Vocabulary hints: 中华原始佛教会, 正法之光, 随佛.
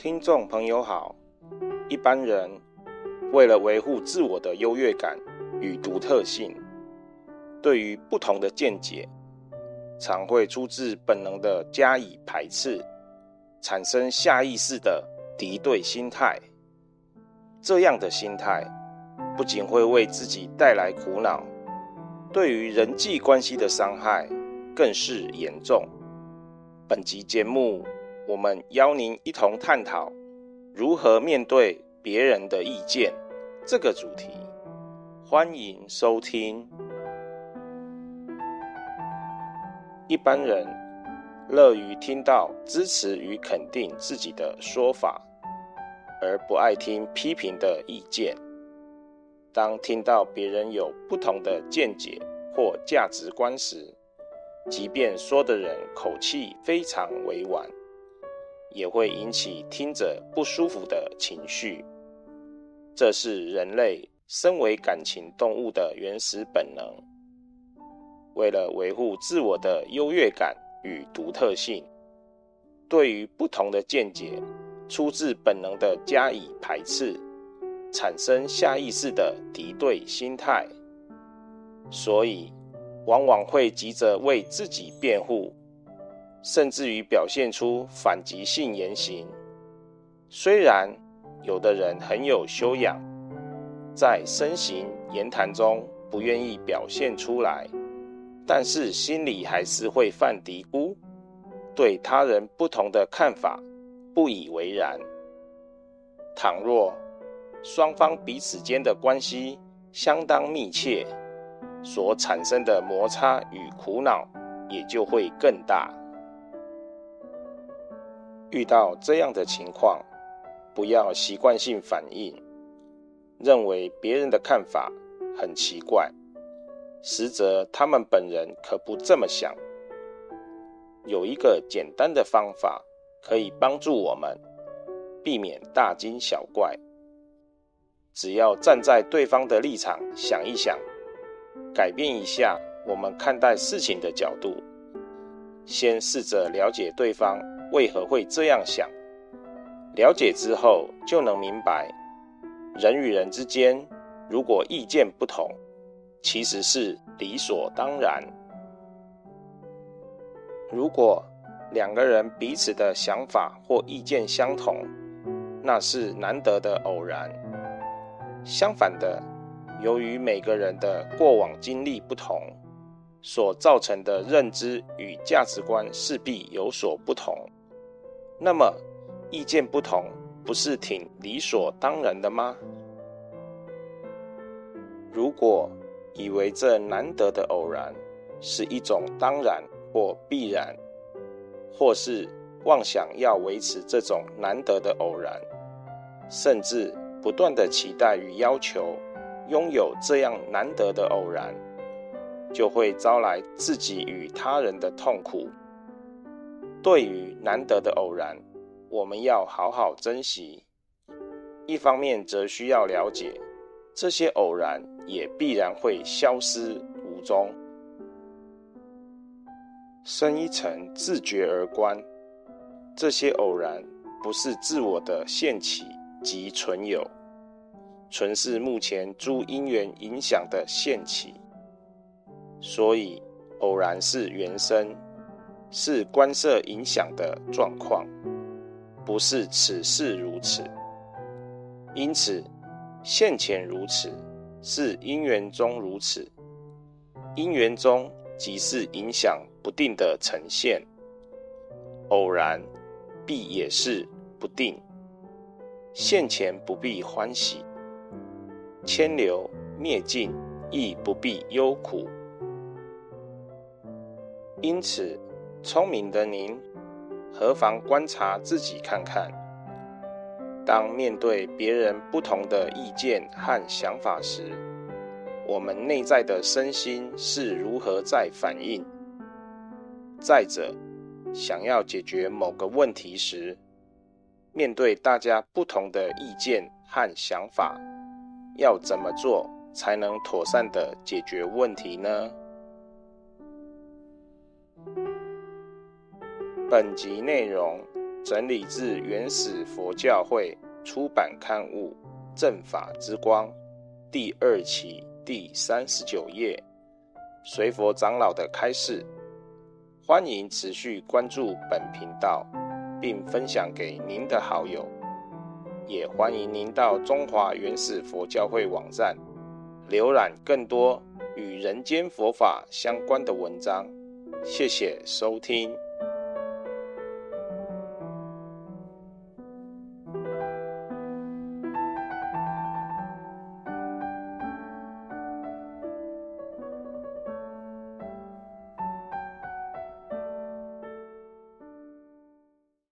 听众朋友好，一般人为了维护自我的优越感与独特性，对于不同的见解，常会出自本能的加以排斥，产生下意识的敌对心态。这样的心态不仅会为自己带来苦恼，对于人际关系的伤害更是严重。本集节目我们邀您一同探讨如何面对别人的意见这个主题，欢迎收听。一般人乐于听到支持与肯定自己的说法，而不爱听批评的意见。当听到别人有不同的见解或价值观时，即便说的人口气非常委婉，也会引起听者不舒服的情绪。这是人类身为感情动物的原始本能。为了维护自我的优越感与独特性，对于不同的见解，出自本能的加以排斥，产生下意识的敌对心态。所以，往往会急着为自己辩护，甚至于表现出反击性言行。虽然有的人很有修养，在身形言谈中不愿意表现出来，但是心里还是会犯嘀咕，对他人不同的看法不以为然。倘若双方彼此间的关系相当密切，所产生的摩擦与苦恼也就会更大。遇到这样的情况，不要习惯性反应，认为别人的看法很奇怪，实则他们本人可不这么想。有一个简单的方法可以帮助我们避免大惊小怪，只要站在对方的立场想一想，改变一下我们看待事情的角度，先试着了解对方为何会这样想。了解之后就能明白，人与人之间如果意见不同，其实是理所当然。如果两个人彼此的想法或意见相同，那是难得的偶然。相反的，由于每个人的过往经历不同，所造成的认知与价值观势必有所不同，那么意见不同不是挺理所当然的吗？如果以为这难得的偶然是一种当然或必然，或是妄想要维持这种难得的偶然，甚至不断的期待与要求拥有这样难得的偶然，就会招来自己与他人的痛苦。对于难得的偶然，我们要好好珍惜。一方面则需要了解，这些偶然也必然会消失无踪。深一层自觉而观，这些偶然不是自我的现起及存有，纯是目前诸因缘影响的现起。所以偶然是原生，是观色影响的状况，不是此事如此。因此现前如此，是因缘中如此。因缘中即是影响不定的呈现，偶然必也是不定。现前不必欢喜，迁流灭尽亦不必忧苦。因此，聪明的您，何妨观察自己看看。当面对别人不同的意见和想法时，我们内在的身心是如何在反应？再者，想要解决某个问题时，面对大家不同的意见和想法，要怎么做才能妥善地解决问题呢？本集内容整理自原始佛教会出版刊物《正法之光》第二期第39页，随佛长老的开示。欢迎持续关注本频道，并分享给您的好友。也欢迎您到中华原始佛教会网站浏览更多与人间佛法相关的文章。谢谢收听。